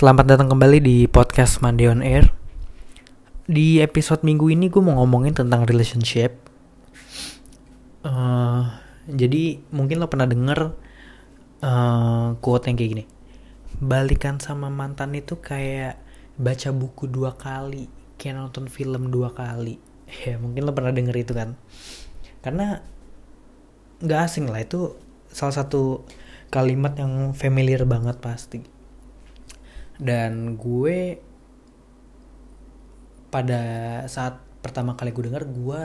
Selamat datang kembali di podcast Monday on Air. Di episode minggu ini gue mau ngomongin tentang relationship. Jadi mungkin lo pernah denger quote yang kayak gini, balikan sama mantan itu kayak baca buku 2 kali, kayak nonton film 2 kali. Ya mungkin lo pernah denger itu kan, karena gak asing lah, itu salah satu kalimat yang familiar banget pasti. Dan gue pada saat pertama kali gue denger, gue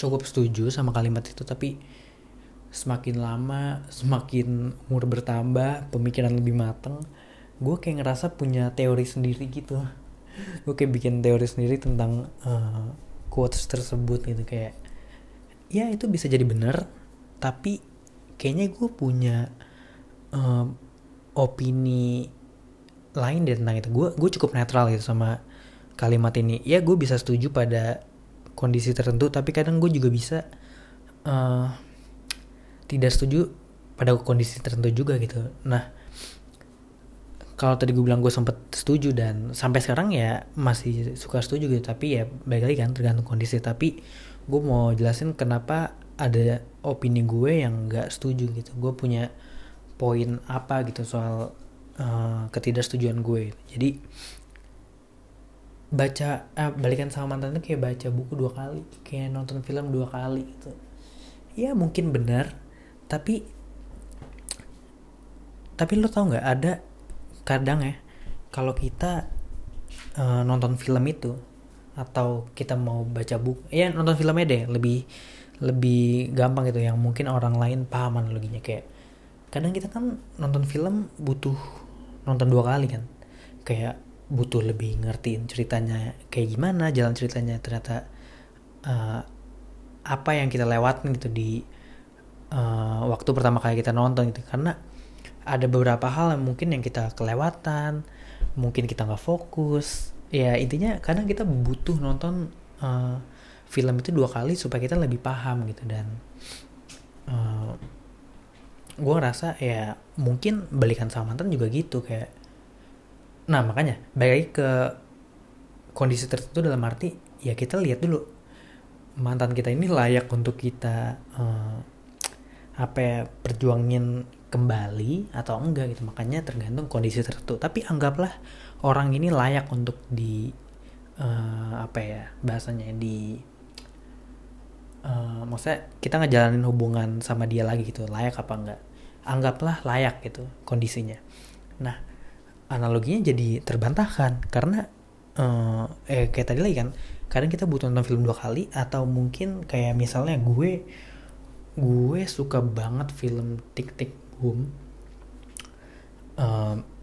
cukup setuju sama kalimat itu. Tapi semakin lama, semakin umur bertambah, pemikiran lebih mateng, gue kayak ngerasa punya teori sendiri gitu. Gue kayak bikin teori sendiri tentang quotes tersebut gitu. Kayak ya itu bisa jadi benar, tapi kayaknya gue punya opini lain dari tentang itu. Gue cukup netral gitu sama kalimat ini. Ya gue bisa setuju pada kondisi tertentu, tapi kadang gue juga bisa tidak setuju pada kondisi tertentu juga gitu. Nah, kalau tadi gue bilang gue sempet setuju dan sampai sekarang ya masih suka setuju gitu. Tapi ya balik lagi kan tergantung kondisi. Tapi gue mau jelasin kenapa ada opini gue yang gak setuju gitu. Gue punya poin apa gitu soal ketidaksetujuan gue. Jadi balikan sama mantan itu kayak baca buku 2 kali, kayak nonton film 2 kali gitu. Ya mungkin benar, tapi lo tau nggak, ada kadang ya kalau kita nonton film itu atau kita mau baca buku, ya nonton filmnya deh lebih gampang gitu, yang mungkin orang lain paham analoginya. Kayak kadang kita kan nonton film butuh nonton 2 kali kan, kayak butuh lebih ngertiin ceritanya kayak gimana, jalan ceritanya ternyata apa yang kita lewatin gitu di waktu pertama kali kita nonton gitu. Karena ada beberapa hal yang mungkin yang kita kelewatan, mungkin kita nggak fokus. Ya intinya kadang kita butuh nonton film itu 2 kali supaya kita lebih paham gitu. Dan gue ngerasa ya mungkin balikan sama mantan juga gitu. Kayak nah makanya balik lagi ke kondisi tertentu, dalam arti ya kita lihat dulu mantan kita ini layak untuk kita perjuangin kembali atau enggak gitu. Makanya tergantung kondisi tertentu, tapi anggaplah orang ini layak untuk di maksudnya kita ngejalanin hubungan sama dia lagi gitu, layak apa enggak, anggaplah layak gitu kondisinya. Nah analoginya jadi terbantahkan karena kayak tadi lagi kan, kadang kita butuh nonton film 2 kali. Atau mungkin kayak misalnya gue suka banget film Tick Tick Boom,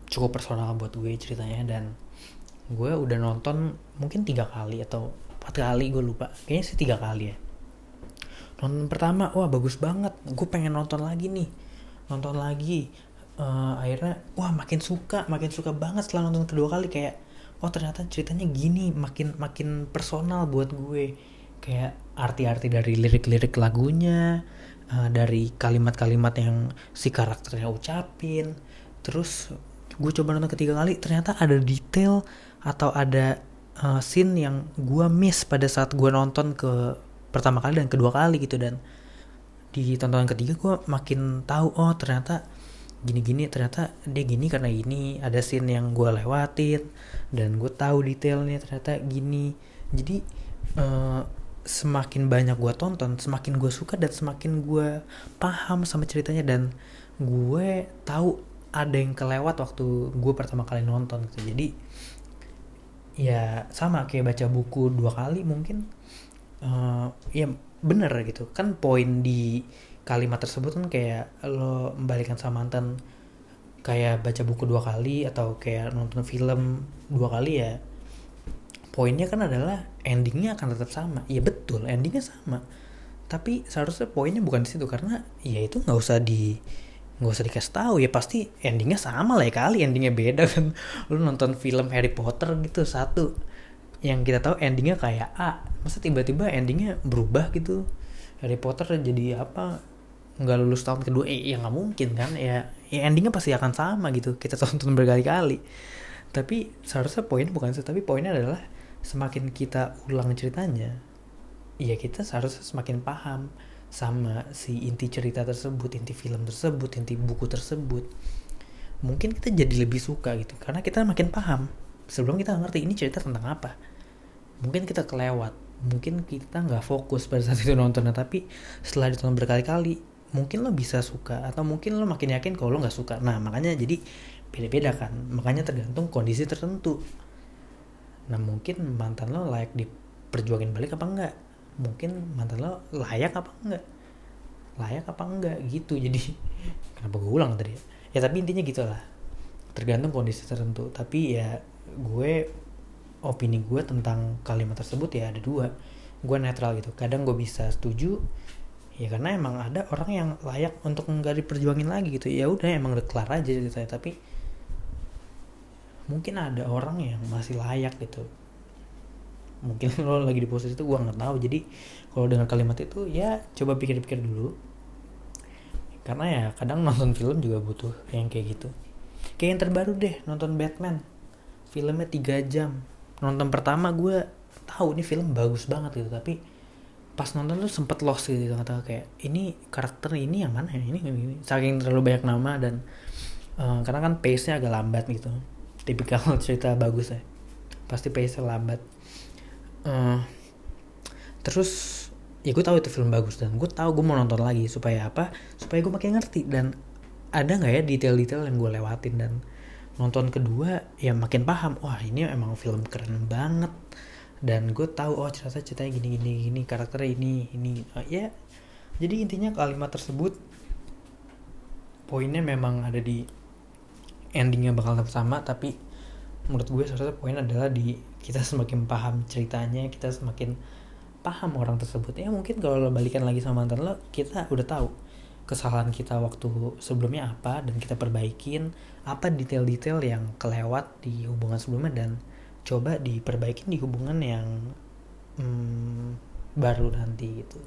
cukup personal buat gue ceritanya, dan gue udah nonton mungkin 3 kali atau 4 kali, gue lupa, kayaknya sih 3 kali ya. Nonton pertama, wah bagus banget, gue pengen nonton lagi. Akhirnya wah makin suka banget setelah nonton kedua kali. Kayak oh ternyata ceritanya gini, makin personal buat gue. Kayak arti-arti dari lirik-lirik lagunya, dari kalimat-kalimat yang si karakternya ucapin. Terus gue coba nonton ketiga kali, ternyata ada detail atau ada scene yang gue miss pada saat gue nonton ke pertama kali dan kedua kali gitu. Dan di tontonan ketiga gue makin tahu, oh ternyata gini-gini, ternyata dia gini karena ini ada scene yang gue lewatin dan gue tahu detailnya ternyata gini. Jadi semakin banyak gue tonton, semakin gue suka dan semakin gue paham sama ceritanya. Dan gue tahu ada yang kelewat waktu gue pertama kali nonton gitu. Jadi ya sama kayak baca buku 2 kali mungkin. Ya bener gitu kan, poin di kalimat tersebut kan kayak lo membalikan sama mantan kayak baca buku 2 kali atau kayak nonton film 2 kali. Ya poinnya kan adalah endingnya akan tetap sama. Ya betul, endingnya sama, tapi seharusnya poinnya bukan di situ. Karena ya itu nggak usah dikasih tahu, ya pasti endingnya sama lah ya. Kali endingnya beda kan, lo nonton film Harry Potter gitu satu yang kita tahu endingnya kayak A, masa tiba-tiba endingnya berubah gitu, Harry Potter jadi apa, nggak lulus tahun kedua, ya nggak mungkin kan. Ya endingnya pasti akan sama gitu, kita tonton berkali-kali. Tapi seharusnya poin bukan itu, tapi poinnya adalah semakin kita ulang ceritanya, ya kita seharusnya semakin paham sama si inti cerita tersebut, inti film tersebut, inti buku tersebut. Mungkin kita jadi lebih suka gitu, karena kita makin paham. Sebelum kita ngerti ini cerita tentang apa, mungkin kita kelewat, mungkin kita nggak fokus pada saat itu nontonnya. Tapi setelah ditonton berkali-kali, mungkin lo bisa suka, atau mungkin lo makin yakin kalau lo nggak suka. Nah, makanya jadi beda-beda kan, makanya tergantung kondisi tertentu. Nah, mungkin mantan lo layak diperjuangin balik apa enggak, mungkin mantan lo layak apa enggak gitu. Jadi kenapa gue ulang tadi ya, tapi intinya gitulah, tergantung kondisi tertentu. Tapi ya gue, opini gue tentang kalimat tersebut ya ada dua, gue netral gitu. Kadang gue bisa setuju ya karena emang ada orang yang layak untuk nggak diperjuangin lagi gitu, ya udah emang deklar aja ceritanya. Tapi mungkin ada orang yang masih layak gitu, mungkin lo lagi di posisi itu, gue nggak tahu. Jadi kalau dengar kalimat itu ya coba pikir-pikir dulu, karena ya kadang nonton film juga butuh yang kayak gitu. Kayak yang terbaru deh, nonton Batman, filmnya 3 jam. Nonton pertama gue tahu ini film bagus banget gitu, tapi pas nonton tuh sempet lost gitu, kata kayak ini karakter ini yang mana ya, ini saking terlalu banyak nama. Dan karena kan pace-nya agak lambat gitu, tipikal cerita bagus ya pasti pace-nya lambat. Terus ya gue tahu itu film bagus dan gue tahu gue mau nonton lagi supaya apa, supaya gue makin ngerti dan ada nggak ya detail-detail yang gue lewatin. Dan nonton kedua ya makin paham, wah ini emang film keren banget. Dan gue tahu, oh ceritanya gini, karakternya ini. Oh, ya, jadi intinya kalimat tersebut, poinnya memang ada di endingnya bakal tetap sama, tapi menurut gue seharusnya poin adalah di kita semakin paham ceritanya, kita semakin paham orang tersebut. Ya mungkin kalau lo balikan lagi sama mantan lo, kita udah tahu kesalahan kita waktu sebelumnya apa, dan kita perbaikin apa detail-detail yang kelewat di hubungan sebelumnya, dan coba diperbaikin di hubungan yang baru nanti gitu.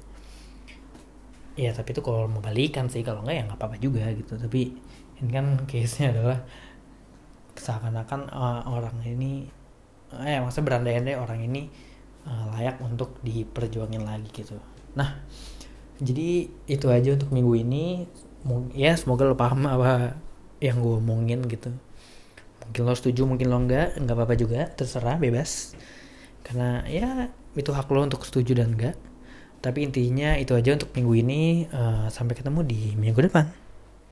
Ya tapi itu kalau mau balikan sih, kalau enggak ya nggak apa-apa juga gitu. Tapi ini kan case-nya adalah seakan-akan orang ini, maksudnya berandai-andai orang ini layak untuk diperjuangin lagi gitu. Nah, jadi itu aja untuk minggu ini. Ya semoga lo paham apa yang gue omongin gitu. Mungkin lo setuju, mungkin lo enggak apa-apa juga, terserah, bebas. Karena ya itu hak lo untuk setuju dan enggak. Tapi intinya itu aja untuk minggu ini, sampai ketemu di minggu depan.